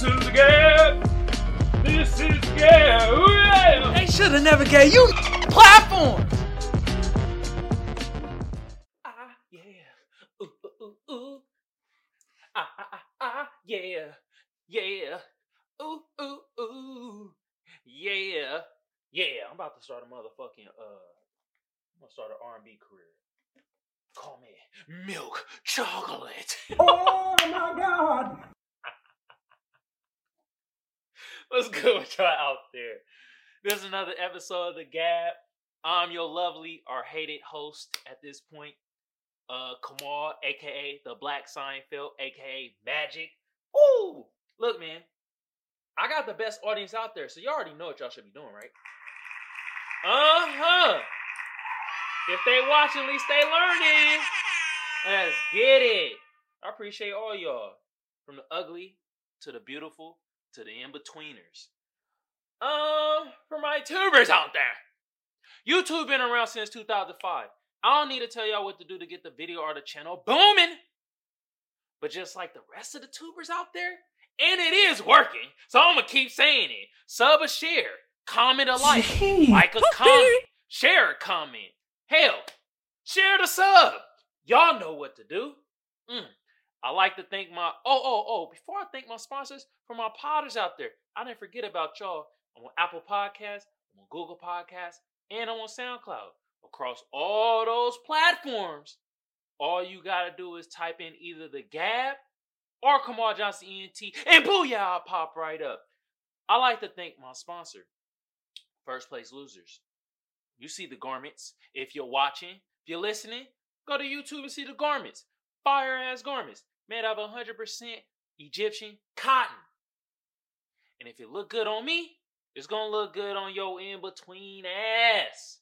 to the Gab. This is Gab. Yeah. They should have never gave you platforms. Yeah. Ooh, ooh, ooh. Yeah. Yeah. Ooh, ooh, ooh. Yeah. Yeah. I'm about to start a motherfucking, I'm going to start an R&B career. Call me Milk Chocolate. Oh my God. What's good with y'all out there? This is another episode of The Gab. I'm your lovely or hated host at this point. Kamal, a.k.a. The Black Seinfeld, a.k.a. Magic. Ooh! Look, man. I got the best audience out there, so y'all already know what y'all should be doing, right? Uh-huh! If they watch, at least they learning. Let's get it. I appreciate all y'all. From the ugly, to the beautiful, to the in-betweeners. For my YouTubers out there. YouTube been around since 2005. I don't need to tell y'all what to do to get the video or the channel booming. But just like the rest of the tubers out there, and it is working, so I'm going to keep saying it. Sub a share, comment a like, like a comment, share a comment. Hell, share the sub. Y'all know what to do. I like to thank my, before I thank my sponsors, for my podders out there. I didn't forget about y'all. I'm on Apple Podcasts, I'm on Google Podcasts, and I'm on SoundCloud. Across all those platforms, all you gotta do is type in either The Gab or Kamal Johnson ENT, and booyah, I'll pop right up. I like to thank my sponsor, First Place Losers. You see the garments. If you're watching, if you're listening, go to YouTube and see the garments. Fire-ass garments made out of 100% Egyptian cotton. And if it look good on me, it's gonna look good on your in-between ass.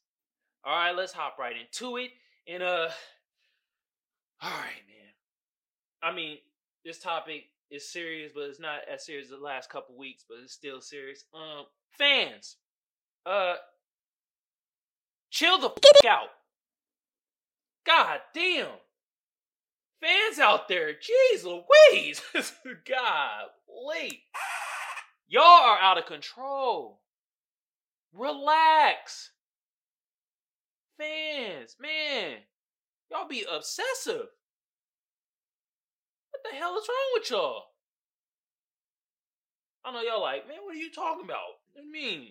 All right, let's hop right into it. And, all right, man. I mean, this topic is serious, but it's not as serious as the last couple weeks, but it's still serious. Fans, chill the fuck out. God damn. Fans out there, jeez Louise. God, wait. Y'all are out of control. Relax. Fans, man, y'all be obsessive. What the hell is wrong with y'all? I know y'all like, man, what are you talking about? What do you mean?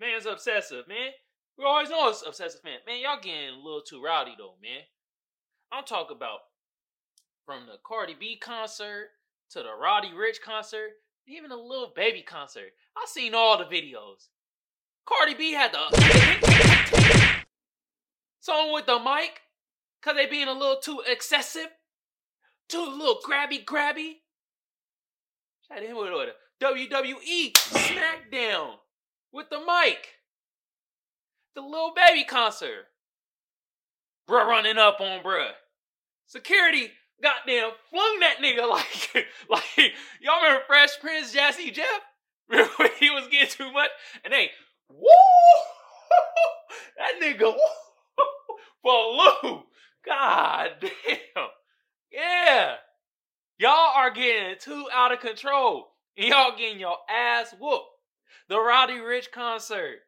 Man's obsessive, man. We always know it's obsessive fan. Man, y'all getting a little too rowdy, though, man. I'm talking about from the Cardi B concert to the Roddy Ricch concert, even a little baby concert. I seen all the videos. Cardi B had the... song with the mic, because they being a little too excessive, too little grabby. Shout him with a WWE SmackDown with the mic. The little baby concert. Bruh running up on bruh. Security goddamn flung that nigga like y'all remember Fresh Prince Jazzy Jeff? Remember when he was getting too much? And they, woo! That nigga, woo! Baloo! God damn. Yeah. Y'all are getting too out of control. And y'all getting your ass whooped. The Roddy Ricch concert.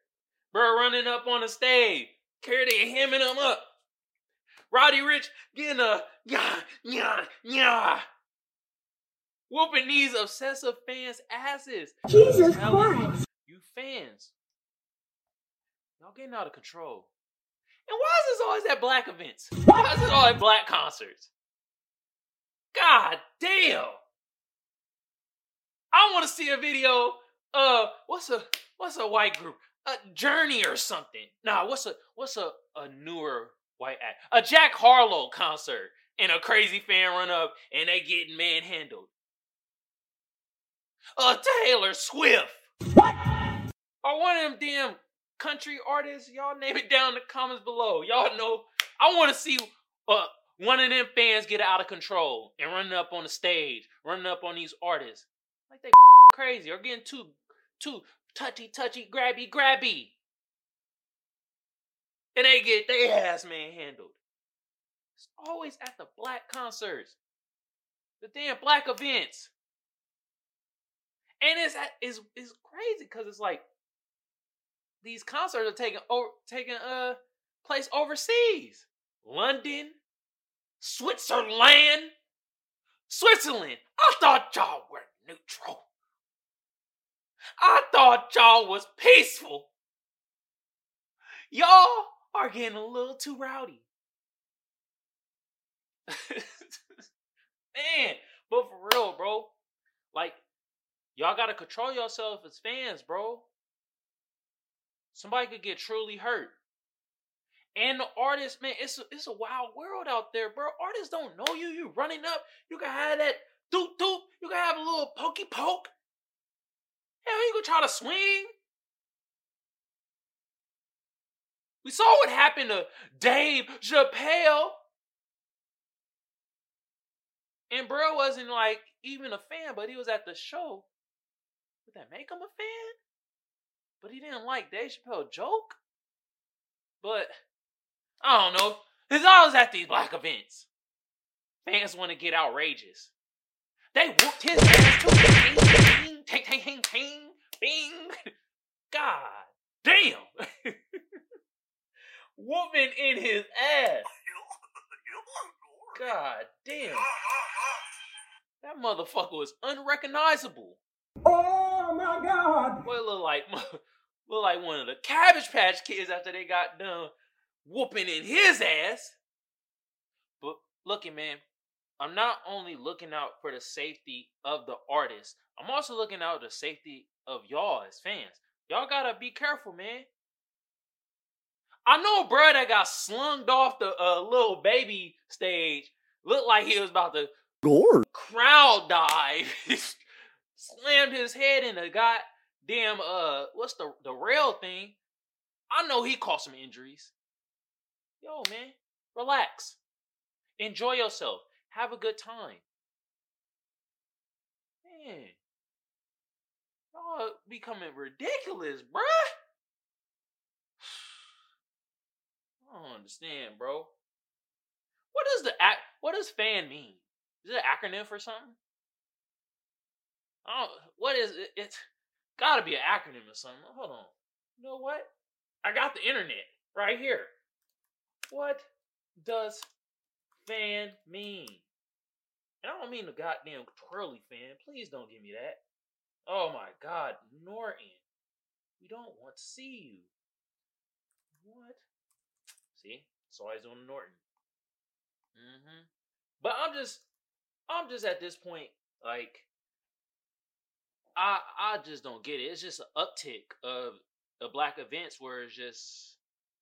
Bro running up on the stage. Carrying him and him up. Roddy Ricch getting a whooping these obsessive fans' asses. Jesus Christ. You fans. Y'all getting out of control. And why is this always at black events? Why is it all at black concerts? God damn! I want to see a video of what's a white group? A Journey or something? Nah, what's a newer white act? A Jack Harlow concert and a crazy fan run up and they getting manhandled. A Taylor Swift. What? Or one of them damn country artists, y'all name it down in the comments below. Y'all know, I want to see one of them fans get out of control and running up on the stage, running up on these artists. Like they crazy or getting too touchy, grabby. And they get their ass manhandled. It's always at the black concerts, the damn black events. And it's crazy because it's like these concerts are taking place overseas. London, Switzerland. I thought y'all were neutral. I thought y'all was peaceful. Y'all are getting a little too rowdy. Man, but for real, bro. Like, y'all gotta control yourself as fans, bro. Somebody could get truly hurt. And the artists, man, it's a wild world out there, bro. Artists don't know you. You running up. You can have that doop-doop. You can have a little pokey poke. Hell, you gonna try to swing? We saw what happened to Dave Chappelle. And bro wasn't like even a fan, but he was at the show. Would that make him a fan? But he didn't like Dave Chappelle joke? But, I don't know. It's always at these black events. Fans want to get outrageous. They whooped his ass too. Bing, ting, ting, ting, ting, bing. God damn. Whooping in his ass. God damn. That motherfucker was unrecognizable. Oh my God. Boy, looked like one of the Cabbage Patch Kids after they got done whooping in his ass. But looking, man, I'm not only looking out for the safety of the artists, I'm also looking out for the safety of y'all as fans. Y'all gotta be careful, man. I know a bro that got slunged off the little baby stage. Looked like he was about to crowd dive. Slammed his head in the goddamn, what's the rail thing? I know he caused some injuries. Yo, man, relax. Enjoy yourself. Have a good time. Man, y'all becoming ridiculous, bruh. I don't understand, bro. What does fan mean? Is it an acronym for something? I don't, what is it? It's gotta be an acronym or something. Hold on. You know what? I got the internet right here. What does fan mean? And I don't mean the goddamn twirly fan. Please don't give me that. Oh my God, Norton. We don't want to see you. What? See, it's always on Norton. Mm-hmm. But I'm just at this point, like, I just don't get it. It's just an uptick of the black events where it's just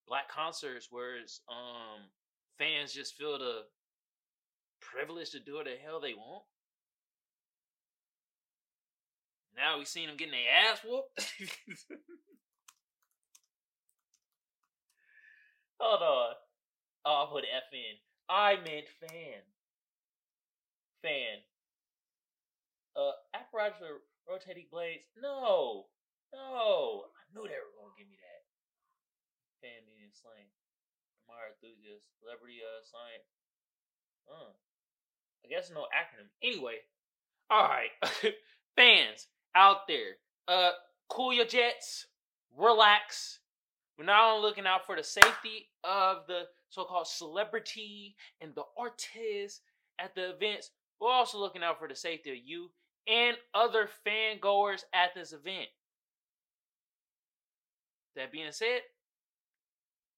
black concerts where it's fans just feel the privilege to do what the hell they want. Now we seen them getting their ass whooped. Hold on. Oh, I put F in. I meant fan. Fan. Apparatus with rotating blades. No. I knew they were going to give me that. Fan meaning slang. Admire, enthusiast, celebrity, science. I guess no acronym. Anyway. Alright. Fans out there. Cool your jets. Relax. We're not only looking out for the safety of the so-called celebrity and the artists at the events, we're also looking out for the safety of you and other fangoers at this event. That being said,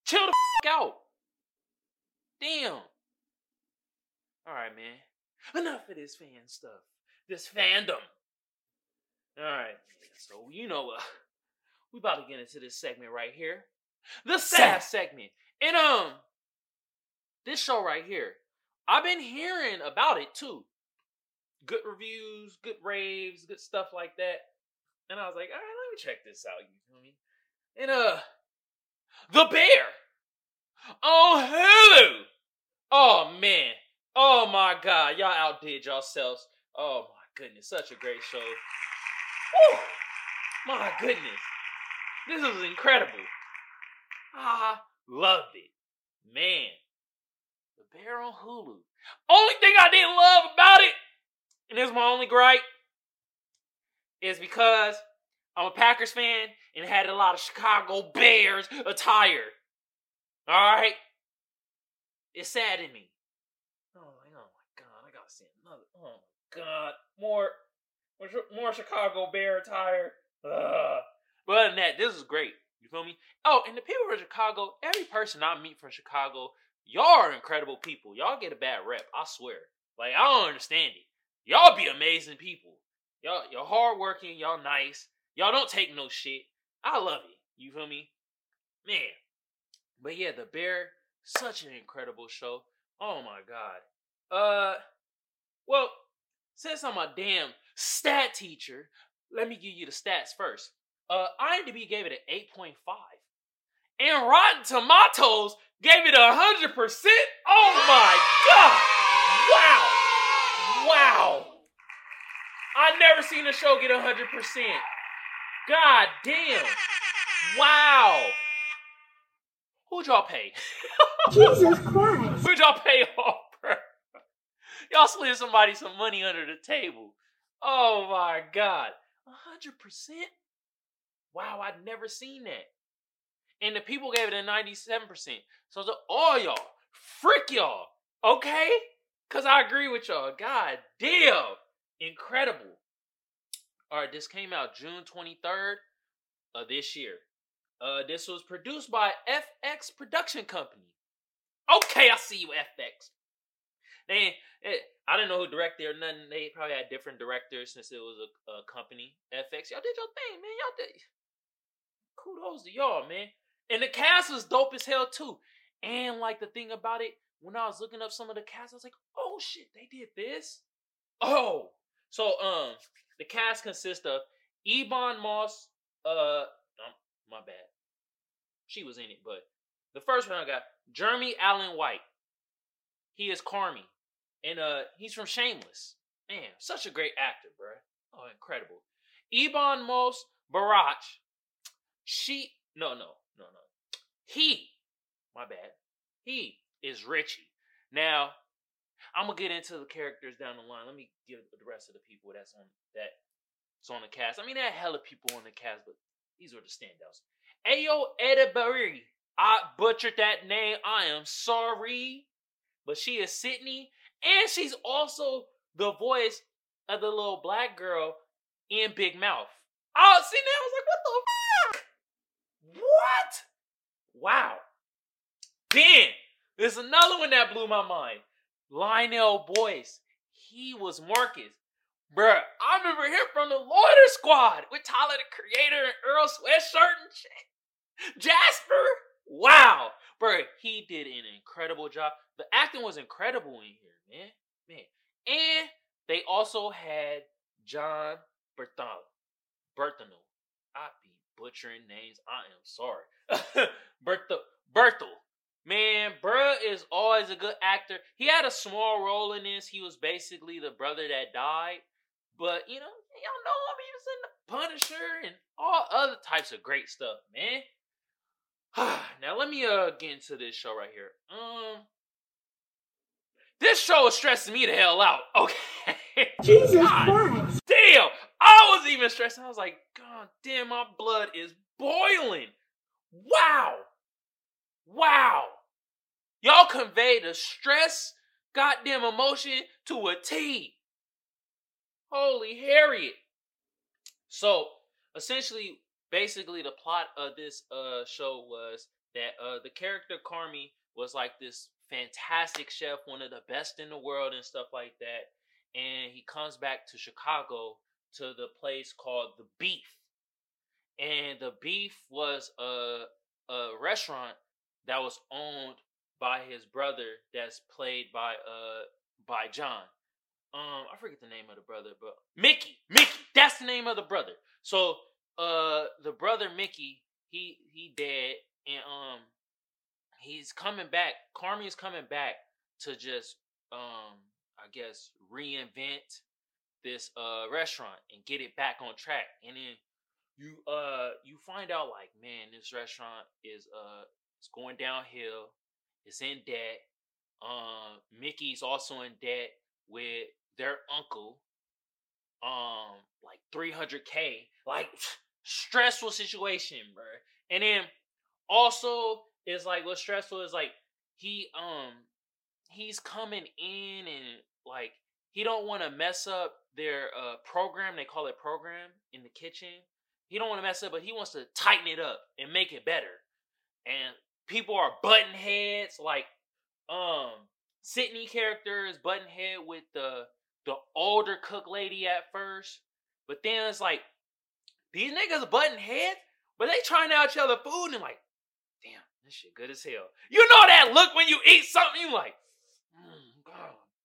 chill the f*** out. Damn. All right, man. Enough of this fan stuff. This fandom. All right. So, you know what? We about to get into this segment right here. The sad segment. And this show right here, I've been hearing about it too. Good reviews, good raves, good stuff like that. And I was like, all right, let me check this out. You know what I mean? And The Bear on Hulu. Oh man. Oh my God. Y'all outdid yourselves. Oh my goodness. Such a great show. Woo! My goodness. This was incredible. I loved it. Man. The Bear on Hulu. Only thing I didn't love about it, and it's my only gripe, is because I'm a Packers fan and had a lot of Chicago Bears attire. All right? It saddened me. Oh my God, I gotta see another. Oh my God, more Chicago Bear attire. Ugh. But other than that, this is great. You feel me? Oh, and the people from Chicago, every person I meet from Chicago, y'all are incredible people. Y'all get a bad rep, I swear. Like, I don't understand it. Y'all be amazing people. Y'all hardworking, y'all nice. Y'all don't take no shit. I love it. You feel me? Man. But yeah, The Bear, such an incredible show. Oh my God. Well, since I'm a damn stat teacher, let me give you the stats first. IMDb gave it an 8.5. And Rotten Tomatoes gave it 100%. Oh my God. Wow. I've never seen a show get 100%. God damn. Wow. Who'd y'all pay? Jesus Christ. Who'd y'all pay off, bro? Y'all slid somebody some money under the table. Oh my God. 100%? Wow, I'd never seen that. And the people gave it a 97%. So to all y'all, frick y'all, okay? Because I agree with y'all. God damn. Incredible. All right, this came out June 23rd of this year. This was produced by FX Production Company. Okay, I see you, FX. Then I didn't know who directed or nothing. They probably had different directors since it was a company. FX, y'all did your thing, man. Y'all did... Kudos to y'all, man. And the cast was dope as hell, too. And, like, the thing about it, when I was looking up some of the cast, I was like, oh, shit, they did this? Oh! So, the cast consists of Ebon Moss, my bad. She was in it, but the first one I got, Jeremy Allen White. He is Carmi. And, he's from Shameless. Man, such a great actor, bruh. Oh, incredible. Ebon Moss-Bachrach. He is Richie. Now, I'm gonna get into the characters down the line. Let me give the rest of the people that's on the cast. I mean, there are hella people on the cast, but these were the standouts. Ayo Edebiri. I butchered that name. I am sorry, but she is Sydney, and she's also the voice of the little black girl in Big Mouth. Oh, see, now I was like, what the fuck? What? Wow. Then, there's another one that blew my mind. Lionel Boyce. He was Marcus. Bruh, I remember him from the Loiter Squad with Tyler the Creator and Earl Sweatshirt and shit. Jasper. Wow. Bruh, he did an incredible job. The acting was incredible in here, man. And they also had John Bernthal. Butchering names, I am sorry. Bernthal. Man, bruh is always a good actor. He had a small role in this. He was basically the brother that died. But, you know, y'all know him. He was in The Punisher and all other types of great stuff, man. Now, let me get into this show right here. This show is stressing me the hell out. Okay. Jesus Christ. Damn. I was even stressed. I was like, God damn, my blood is boiling. Wow. Y'all convey the stress, goddamn emotion to a T. Holy Harriet. So, essentially, basically the plot of this show was that the character Carmi was like this fantastic chef, one of the best in the world and stuff like that. And he comes back to Chicago to the place called The Beef. And The Beef was a restaurant that was owned by his brother that's played by John. I forget the name of the brother, but Mickey, that's the name of the brother. So the brother Mickey, he dead, and he's coming back. Carmi is coming back to just I guess reinvent this restaurant and get it back on track. And then you find out, like, man, this restaurant is it's going downhill, it's in debt. Mickey's also in debt with their uncle, like $300K, like stressful situation, bro. And then also it's like what's stressful is like he's coming in and like he don't want to mess up their program. They call it program in the kitchen. He don't want to mess up, but he wants to tighten it up and make it better. And people are butting heads, like Sydney character is butting head with the older cook lady at first. But then it's like, these niggas butting heads, but they trying out each other food and like, damn, this shit good as hell. You know that look when you eat something, you like, God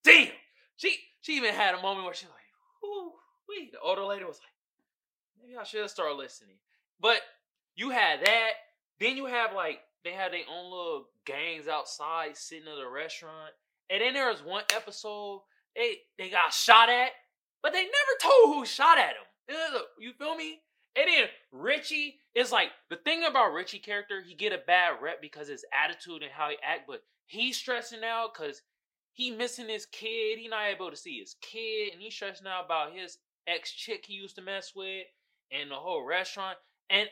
damn. She even had a moment where she's like, ooh, wee. The older lady was like, maybe I should start listening. But you had that. Then you have like, they had their own little gangs outside sitting at a restaurant. And then there was one episode, they got shot at, but they never told who shot at them. You feel me? And then Richie is like, the thing about Richie character, he get a bad rep because his attitude and how he act, but he's stressing out because he missing his kid. He not able to see his kid. And he's stressing out about his ex-chick he used to mess with and the whole restaurant. And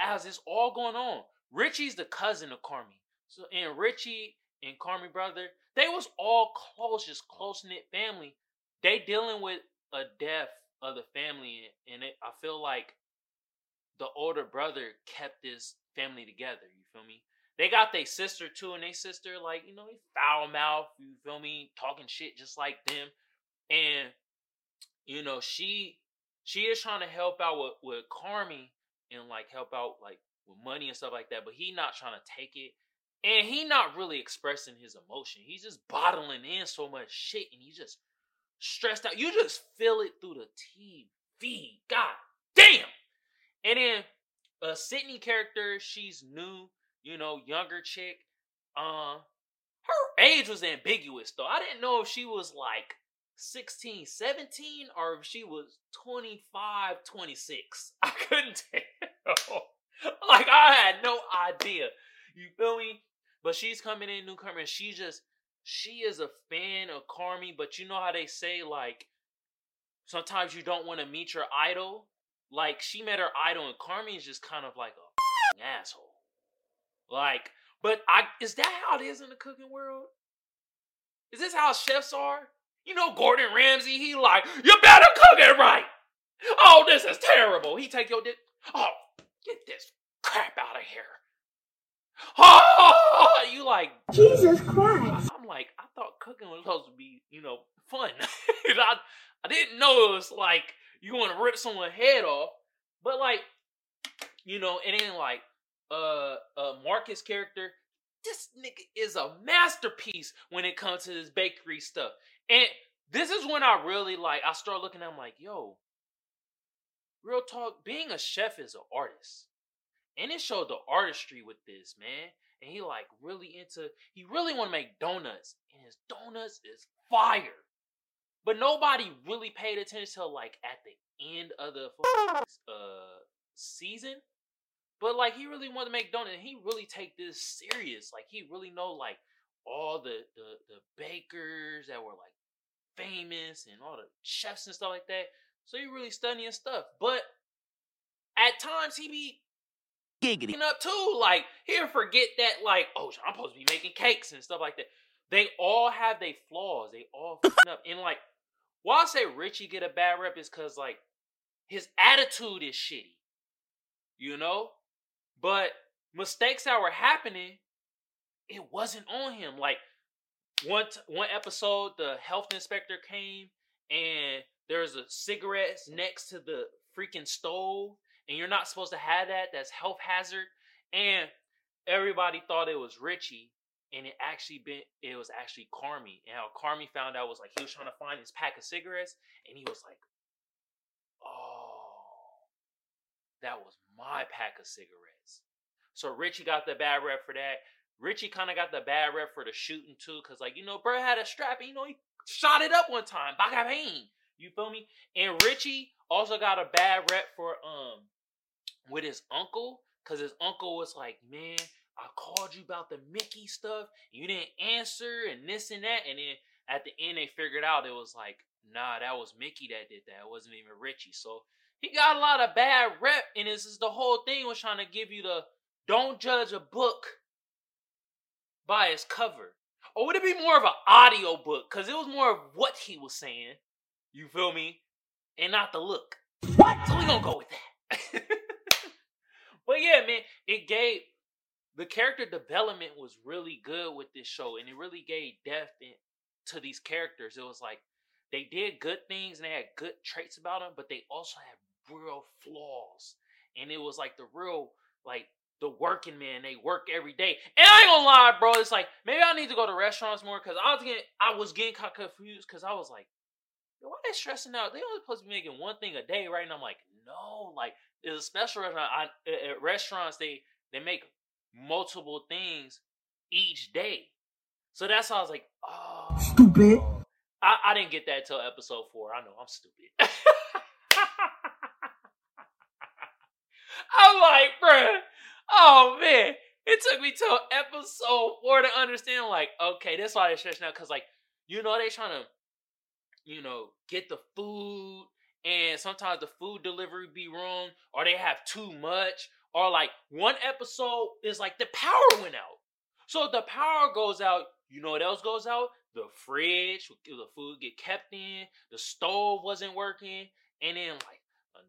as it's all going on, Richie's the cousin of Carmi. So, and Richie and Carmi brother, they was all close, just close-knit family. They dealing with a death of the family. And I feel like the older brother kept this family together. You feel me? They got their sister too, and their sister, like, you know, foul mouth, you feel me, talking shit just like them. And, you know, she is trying to help out with Carmi and, like, help out, like, with money and stuff like that, but he not trying to take it. And he not really expressing his emotion. He's just bottling in so much shit, and he's just stressed out. You just feel it through the TV. God damn! And then Sydney character, she's new, you know, younger chick. Her age was ambiguous, though. I didn't know if she was, like, 16, 17, or if she was 25, 26. I couldn't tell. Like, I had no idea. You feel me? But she's coming in, newcomer, and she is a fan of Carmi, but you know how they say, like, sometimes you don't want to meet your idol? Like, she met her idol, and Carmi is just kind of like a asshole. Like, but is that how it is in the cooking world? Is this how chefs are? You know, Gordon Ramsay, he like, you better cook it right. Oh, this is terrible. He take your dick. Oh, get this crap out of here. Oh, you like, Jesus Christ. I'm like, I thought cooking was supposed to be, you know, fun. I didn't know it was like, you want to rip someone's head off. But like, you know, it ain't like, Marcus character, this nigga is a masterpiece when it comes to this bakery stuff. And this is when I really like, I start looking at him like, yo, real talk, being a chef is an artist. And it showed the artistry with this, man. And he like he really want to make donuts. And his donuts is fire. But nobody really paid attention till like at the end of the season. But, like, he really wanted to make donuts, and he really take this serious. Like, he really know, like, all the bakers that were, like, famous and all the chefs and stuff like that. So, he really studying stuff. But at times, he be giggling up, too. Like, he'll forget that, like, oh, I'm supposed to be making cakes and stuff like that. They all have their flaws. They all f***ing up. And, like, why I say Richie get a bad rep is because, like, his attitude is shitty. You know? But mistakes that were happening, it wasn't on him. Like, one episode, the health inspector came, and there's a cigarettes next to the freaking stove, and you're not supposed to have that. That's health hazard. And everybody thought it was Richie, and it was actually Carmi. And how Carmi found out was, like, he was trying to find his pack of cigarettes, and he was like, oh, that was my pack of cigarettes. So Richie got the bad rep for that. Richie kind of got the bad rep for the shooting too, because, like, you know, bro had a strap and, you know, he shot it up one time. You feel me? And Richie also got a bad rep for with his uncle, because his uncle was like, man, I called you about the Mickey stuff, you didn't answer and this and that. And then at the end they figured out it was like nah, that was Mickey that did that. It wasn't even Richie. So he got a lot of bad rep, and this is the whole thing was trying to give you the don't judge a book by its cover. Or would it be more of an audio book? Because it was more of what he was saying. You feel me? And not the look. What? So we gonna go with that. But yeah, man, it gave... The character development was really good with this show. And it really gave depth to these characters. It was like, they did good things and they had good traits about them. But they also had real flaws. And it was like the real... like. The working man, they work every day. And I ain't gonna lie, bro. It's like, maybe I need to go to restaurants more because I was getting kind of confused because I was like, yo, why they stressing out? They only supposed to be making one thing a day, right? And I'm like, no. Like, it's a special restaurant. At restaurants, they make multiple things each day. So that's how I was like, oh. Stupid. I didn't get that till episode 4. I know, I'm stupid. I'm like, bruh. Oh, man. It took me till episode 4 to understand, like, okay, that's why they're stressing out. Because, like, you know, they're trying to, you know, get the food. And sometimes the food delivery be wrong. Or they have too much. Or, like, one episode is, like, the power went out. So, if the power goes out, you know what else goes out? The fridge. The food get kept in. The stove wasn't working. And then, like,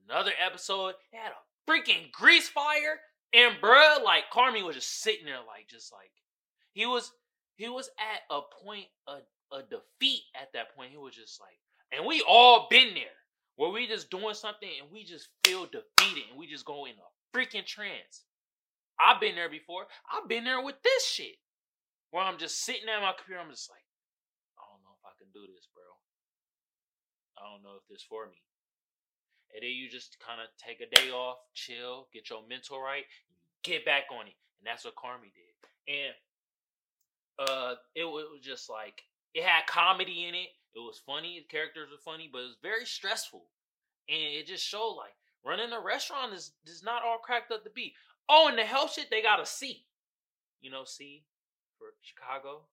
another episode, they had a freaking grease fire. And bruh, like, Carmen was just sitting there, like, just like, he was at a point of a defeat at that point. He was just like, and we all been there where we just doing something and we just feel defeated and we just go in a freaking trance. I've been there before. I've been there with this shit where I'm just sitting at my computer. I'm just like, I don't know if I can do this, bro. I don't know if this for me. And then you just kind of take a day off, chill, get your mental right, get back on it. And that's what Carmi did. And it was just like, it had comedy in it. It was funny. The characters were funny, but it was very stressful. And it just showed, like, running a restaurant is not all cracked up to be. Oh, and the health shit, they got a C. You know, C for Chicago?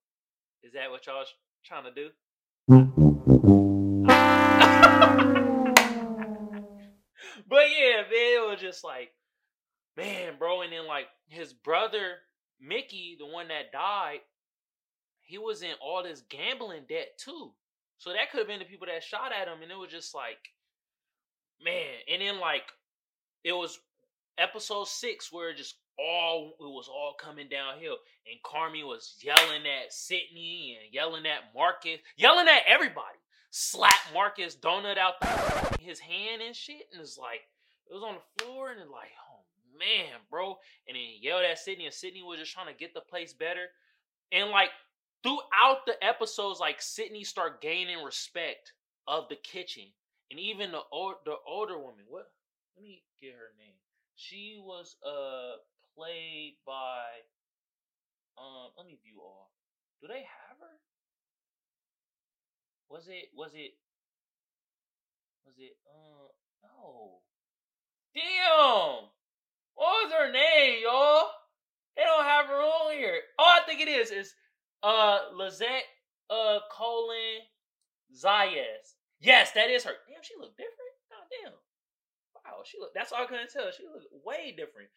Is that what y'all trying to do? But yeah, man, it was just like, man, bro. And then, like, his brother, Mickey, the one that died, he was in all this gambling debt, too. So that could have been the people that shot at him. And it was just like, man. And then, like, it was episode 6 where it was all coming downhill. And Carmi was yelling at Sydney and yelling at Marcus, yelling at everybody. Slap Marcus Donut out his hand and shit, and it's like, it was on the floor, and it's like, oh man, bro. And then he yelled at Sydney, and Sydney was just trying to get the place better. And like, throughout the episodes, like, Sydney start gaining respect of the kitchen, and even the older woman. What? Let me get her name. She was played by let me view all. Do they have her? No. Damn! What was her name, y'all? They don't have her on here. Oh, I think it is. It's Lizette Zayas. Yes, that is her. Damn, she looked different. God damn. Wow, that's all I couldn't tell. She looked way different.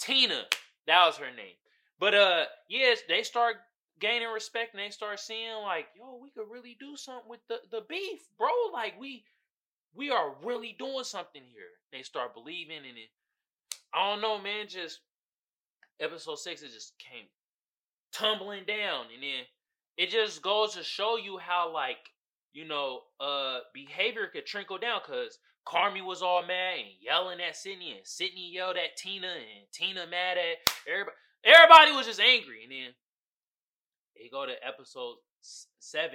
Tina, that was her name. But yes, they start gaining respect, and they start seeing, like, yo, we could really do something with the beef, bro. Like, we are really doing something here. They start believing in it. I don't know, man, just episode 6, it just came tumbling down. And then it just goes to show you how, like, you know, behavior could trickle down, because Carmi was all mad and yelling at Sydney, and Sydney yelled at Tina, and Tina mad at everybody. Everybody was just angry. And then they go to episode 7,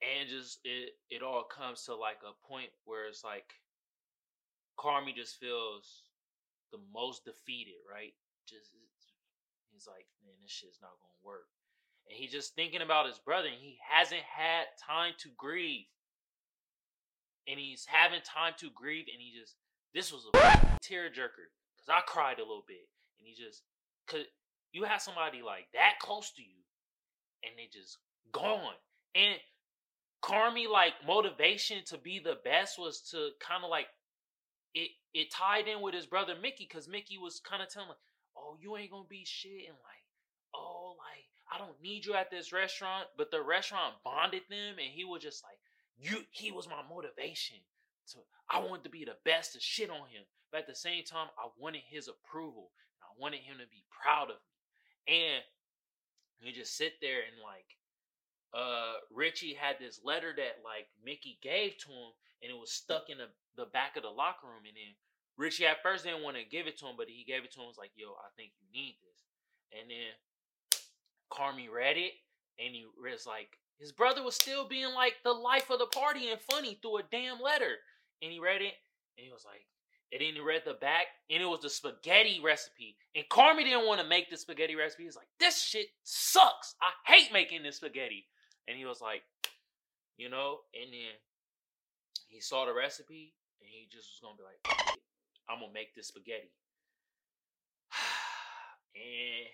and just it all comes to, like, a point where it's like Carmi just feels the most defeated, right? Just, he's like, man, this shit's not gonna work. And he's just thinking about his brother, and he hasn't had time to grieve. And he's having time to grieve, and he just, this was a tearjerker, because I cried a little bit. And he just, because you have somebody like that close to you, and they just gone. And Carmi, like, motivation to be the best was to kind of, like, it tied in with his brother Mickey, because Mickey was kind of telling him, oh, you ain't gonna be shit, and, like, oh, like, I don't need you at this restaurant, but the restaurant bonded them, and he was just like, he was my motivation. So I wanted to be the best to shit on him, but at the same time, I wanted his approval, and I wanted him to be proud of me. And you just sit there and, like, Richie had this letter that, like, Mickey gave to him, and it was stuck in the back of the locker room. And then Richie at first didn't want to give it to him, but he gave it to him. He was like, yo, I think you need this. And then Carmi read it, and he was like, his brother was still being, like, the life of the party and funny through a damn letter. And he read it, and he was like, and then he read the back, and it was the spaghetti recipe. And Carmi didn't want to make the spaghetti recipe. He's like, this shit sucks. I hate making this spaghetti. And he was like, you know, and then he saw the recipe, and he just was going to be like, I'm going to make this spaghetti. And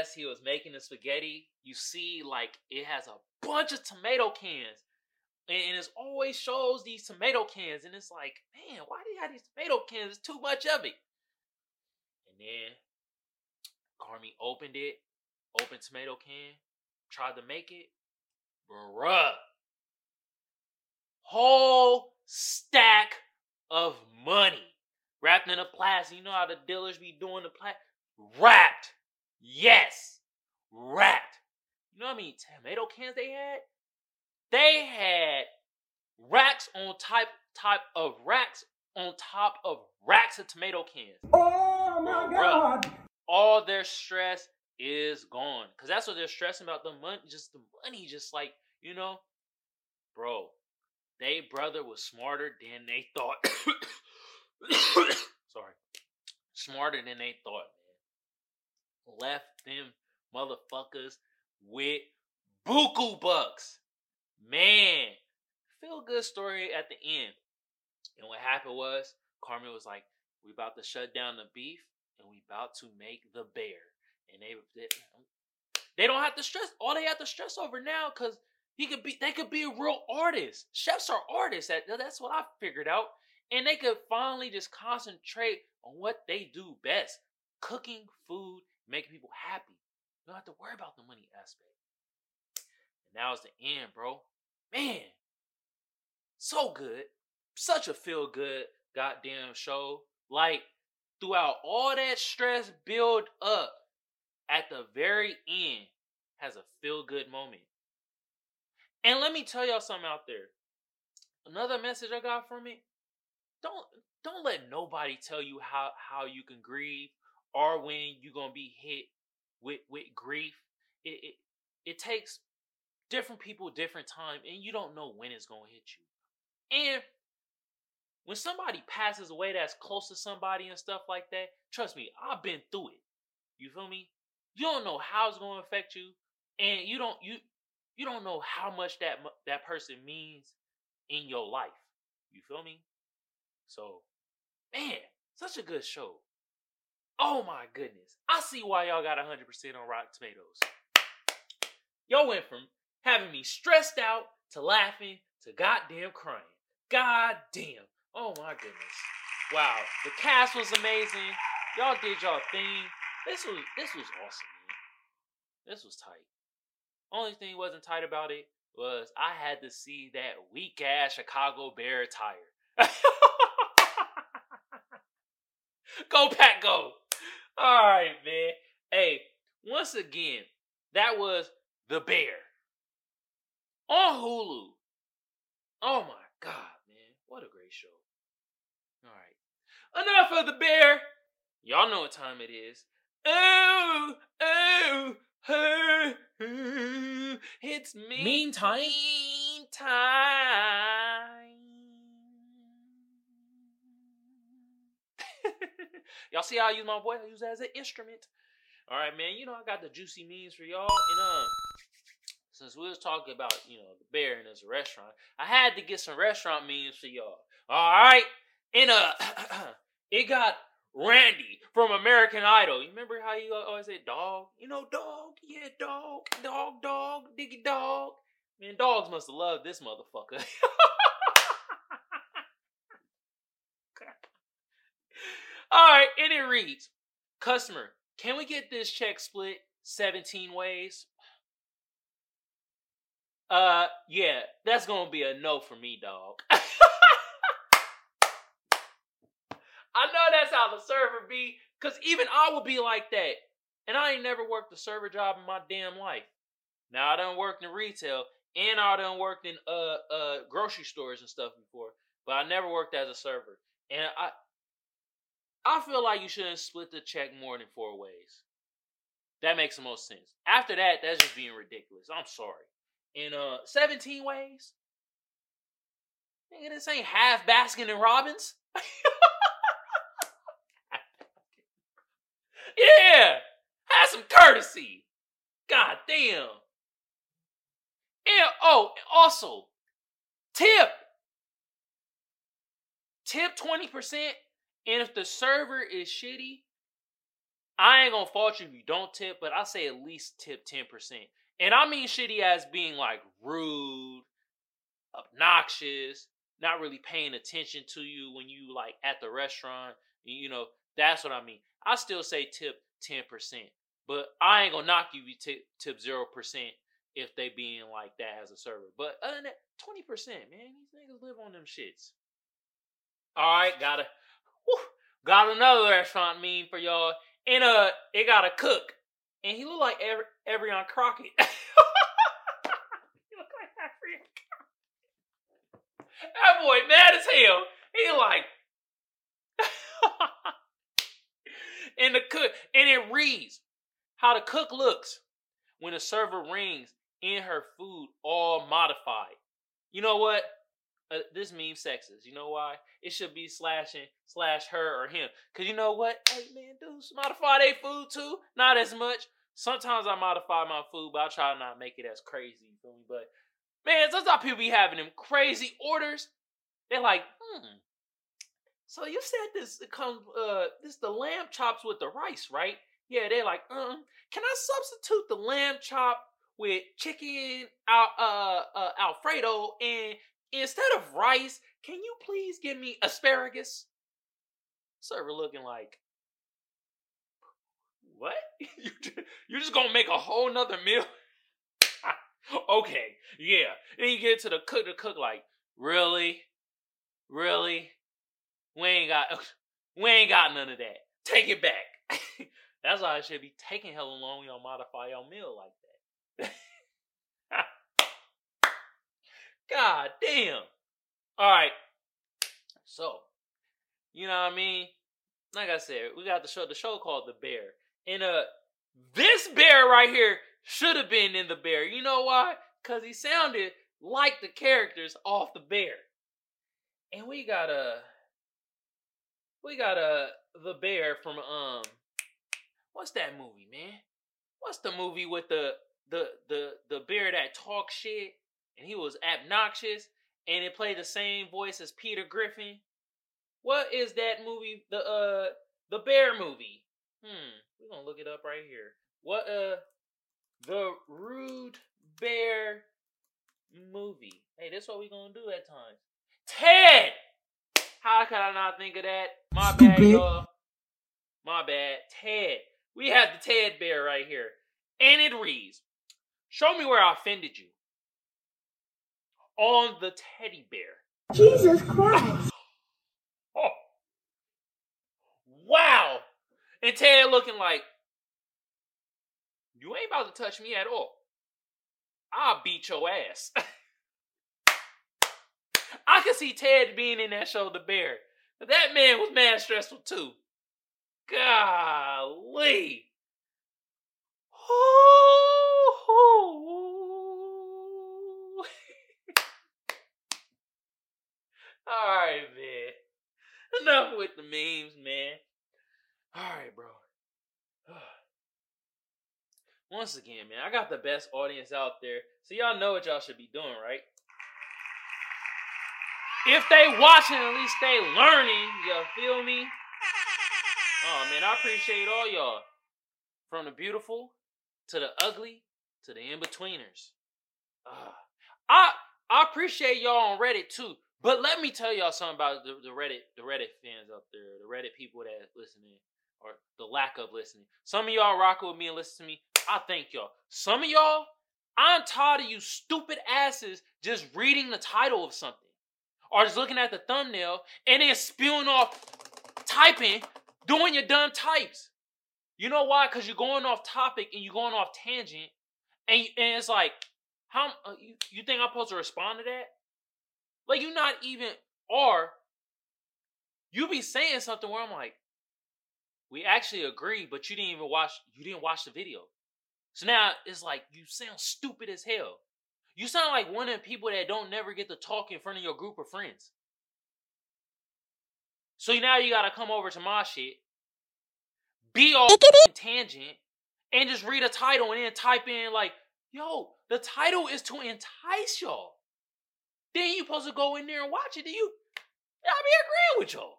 as he was making the spaghetti, you see, like, it has a bunch of tomato cans. And it always shows these tomato cans. And it's like, man, why do you have these tomato cans? There's too much of it. And then Carmi opened it, opened tomato can, tried to make it. Bruh. Whole stack of money wrapped in a plastic. You know how the dealers be doing the plastic? Wrapped. Yes. Wrapped. You know how many tomato cans they had? They had racks on type of racks on top of racks of tomato cans. Oh my God. Bruh, all their stress is gone. Because that's what they're stressing about. The money, just like, you know. Bro, they brother was smarter than they thought. Sorry. Smarter than they thought, man. Left them motherfuckers with buku bucks. Man, feel good story at the end. And what happened was, Carmi was like, we about to shut down the beef, and we about to make the bear. And they don't have to stress. All they have to stress over now, because they could be a real artist. Chefs are artists. That's what I figured out. And they could finally just concentrate on what they do best. Cooking food, making people happy. You don't have to worry about the money aspect. And that was the end, bro. Man, so good. Such a feel-good goddamn show. Like, throughout all that stress build up, at the very end, has a feel-good moment. And let me tell y'all something out there. Another message I got from it, don't let nobody tell you how you can grieve or when you're going to be hit with grief. It takes different people, different time, and you don't know when it's going to hit you. And when somebody passes away that's close to somebody and stuff like that, trust me, I've been through it. You feel me? You don't know how it's going to affect you, and you don't know how much that person means in your life. You feel me? So, man, such a good show. Oh my goodness. I see why y'all got 100% on Rotten Tomatoes. Y'all went from having me stressed out to laughing to goddamn crying. Goddamn. Oh my goodness. Wow. The cast was amazing. Y'all did y'all thing. This was awesome, man. This was tight. Only thing wasn't tight about it was I had to see that weak ass Chicago Bear attire. Go Pack Go. All right, man. Hey, once again, that was The Bear. On Hulu. Oh my God, man. What a great show. All right. Enough of The Bear. Y'all know what time it is. Oh, it's mean time. Y'all see how I use my voice? I use it as an instrument. All right, man. You know, I got the juicy memes for y'all. And, since we was talking about, you know, The Bear and there's a restaurant, I had to get some restaurant memes for y'all. All right? And it got Randy from American Idol. You remember how he always said dog? You know, dog? Yeah, dog. Dog, dog. Diggy dog. Man, dogs must have loved this motherfucker. Alright, and it reads, customer, can we get this check split 17 ways? Yeah, that's gonna be a no for me, dog. I know that's how the server be, because even I would be like that. And I ain't never worked a server job in my damn life. Now, I done worked in retail, and I done worked in grocery stores and stuff before, but I never worked as a server. And I feel like you shouldn't split the check more than 4 ways. That makes the most sense. After that, that's just being ridiculous. I'm sorry. And 17 ways? Nigga, this ain't half Baskin and Robbins. Yeah! Have some courtesy. God damn. And also, tip. Tip 20%. And if the server is shitty, I ain't gonna fault you if you don't tip, but I say at least tip 10%. And I mean shitty as being like rude, obnoxious, not really paying attention to you when you like at the restaurant. You know, that's what I mean. I still say tip 10%, but I ain't gonna knock you if you tip 0% if they being like that as a server. But other than that, 20%, man, these niggas live on them shits. All right, got another restaurant meme for y'all. And it got a cook. And he looked like Everyon Crockett. He looked like Everyon Crockett. That boy mad as hell. He like. And the cook. And it reads how the cook looks when the server rings in her food all modified. You know what? This meme sexist. You know why? It should be / her or him. Because you know what? Hey, man, dudes modify their food too. Not as much. Sometimes I modify my food, but I try to not make it as crazy. You feel me? But, man, sometimes people be having them crazy orders. They're like, so you said this comes, this the lamb chops with the rice, right? Yeah, they're like, can I substitute the lamb chop with chicken Alfredo and... instead of rice, can you please give me asparagus? Server looking like, what? You're just gonna make a whole nother meal? Okay, yeah. Then you get to the cook like, really? We ain't got none of that. Take it back. That's why it should be taking hella long when y'all modify y'all meal like that. God damn. All right. So, you know what I mean? Like I said, we got the show called The Bear. And this bear right here should have been in The Bear. You know why? Because he sounded like the characters off The Bear. And we got The Bear from, what's that movie, man? What's the movie with the bear that talks shit? And he was obnoxious, and it played the same voice as Peter Griffin. What is that movie? The Bear movie. We're gonna look it up right here. What the Rude Bear movie. Hey, that's what we gonna do at times. Ted! How could I not think of that? My bad, y'all. My bad. Ted. We have the Ted Bear right here. And it reads, show me where I offended you. On the teddy bear. Jesus Christ. Oh. Wow. And Ted looking like, you ain't about to touch me at all. I'll beat your ass. I can see Ted being in that show, The Bear. But that man was mad stressful too. Golly. All right, man. Enough with the memes, man. All right, bro. Once again, man, I got the best audience out there. So y'all know what y'all should be doing, right? If they watching, at least they learning. Y'all feel me? Oh, man, I appreciate all y'all. From the beautiful to the ugly to the in-betweeners. I appreciate y'all on Reddit too, but let me tell y'all something about the Reddit fans up there, the Reddit people that listening or the lack of listening. Some of y'all rocking with me and listening to me. I thank y'all. Some of y'all, I'm tired of you stupid asses just reading the title of something or just looking at the thumbnail and then spewing off typing, doing your dumb types. You know why? Because you're going off topic and you're going off tangent, and it's like, how you think I'm supposed to respond to that? Like, you not even are. You be saying something where I'm like, we actually agree, but you didn't even watch. You didn't watch the video, so now it's like you sound stupid as hell. You sound like one of the people that don't never get to talk in front of your group of friends. So now you gotta come over to my shit, be all tangent, and just read a title and then type in like, yo, the title is to entice y'all. Then you supposed to go in there and watch it. Then y'all be agreeing with y'all.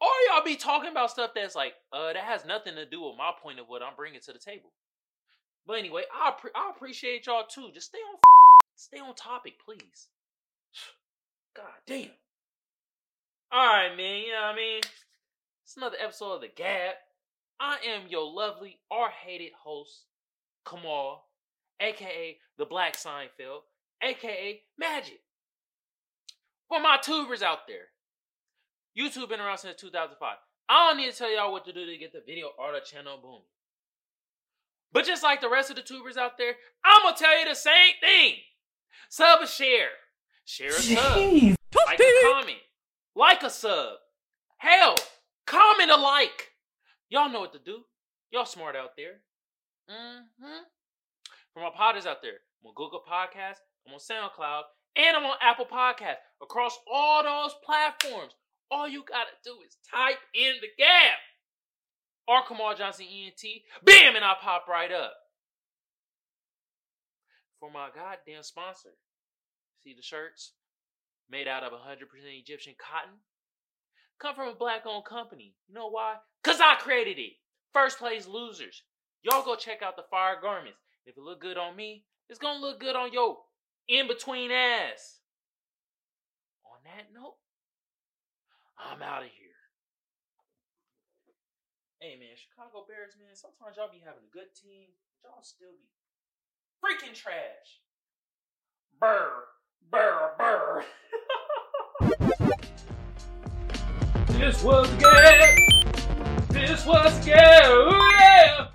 Or y'all be talking about stuff that's like, that has nothing to do with my point of what I'm bringing to the table. But anyway, I appreciate y'all too. Just stay on topic, please. God damn. All right, man. You know what I mean? It's another episode of The Gab. I am your lovely or hated host, Kamal, a.k.a. The Black Seinfeld, a.k.a. Magic. For my tubers out there, YouTube been around since 2005. I don't need to tell y'all what to do to get the video or the channel booming. But just like the rest of the tubers out there, I'm going to tell you the same thing. Sub a share. Share a sub. Like a comment. Like a sub. Hell, comment a like. Y'all know what to do. Y'all smart out there. Mm-hmm. For my podders out there, I'm on Google Podcasts, I'm on SoundCloud, and I'm on Apple Podcasts. Across all those platforms, all you gotta do is type in The Gab or Kamal Johnson ENT. Bam, and I pop right up. For my goddamn sponsor, see the shirts made out of 100% Egyptian cotton? Come from a black-owned company. You know why? Because I created it. First Place Losers. Y'all go check out the fire garments. If it look good on me, it's going to look good on your in-between ass. On that note, I'm out of here. Hey, man, Chicago Bears, man, sometimes y'all be having a good team, but y'all still be freaking trash. Brr, brr, brr. This was good. This was good. Yeah.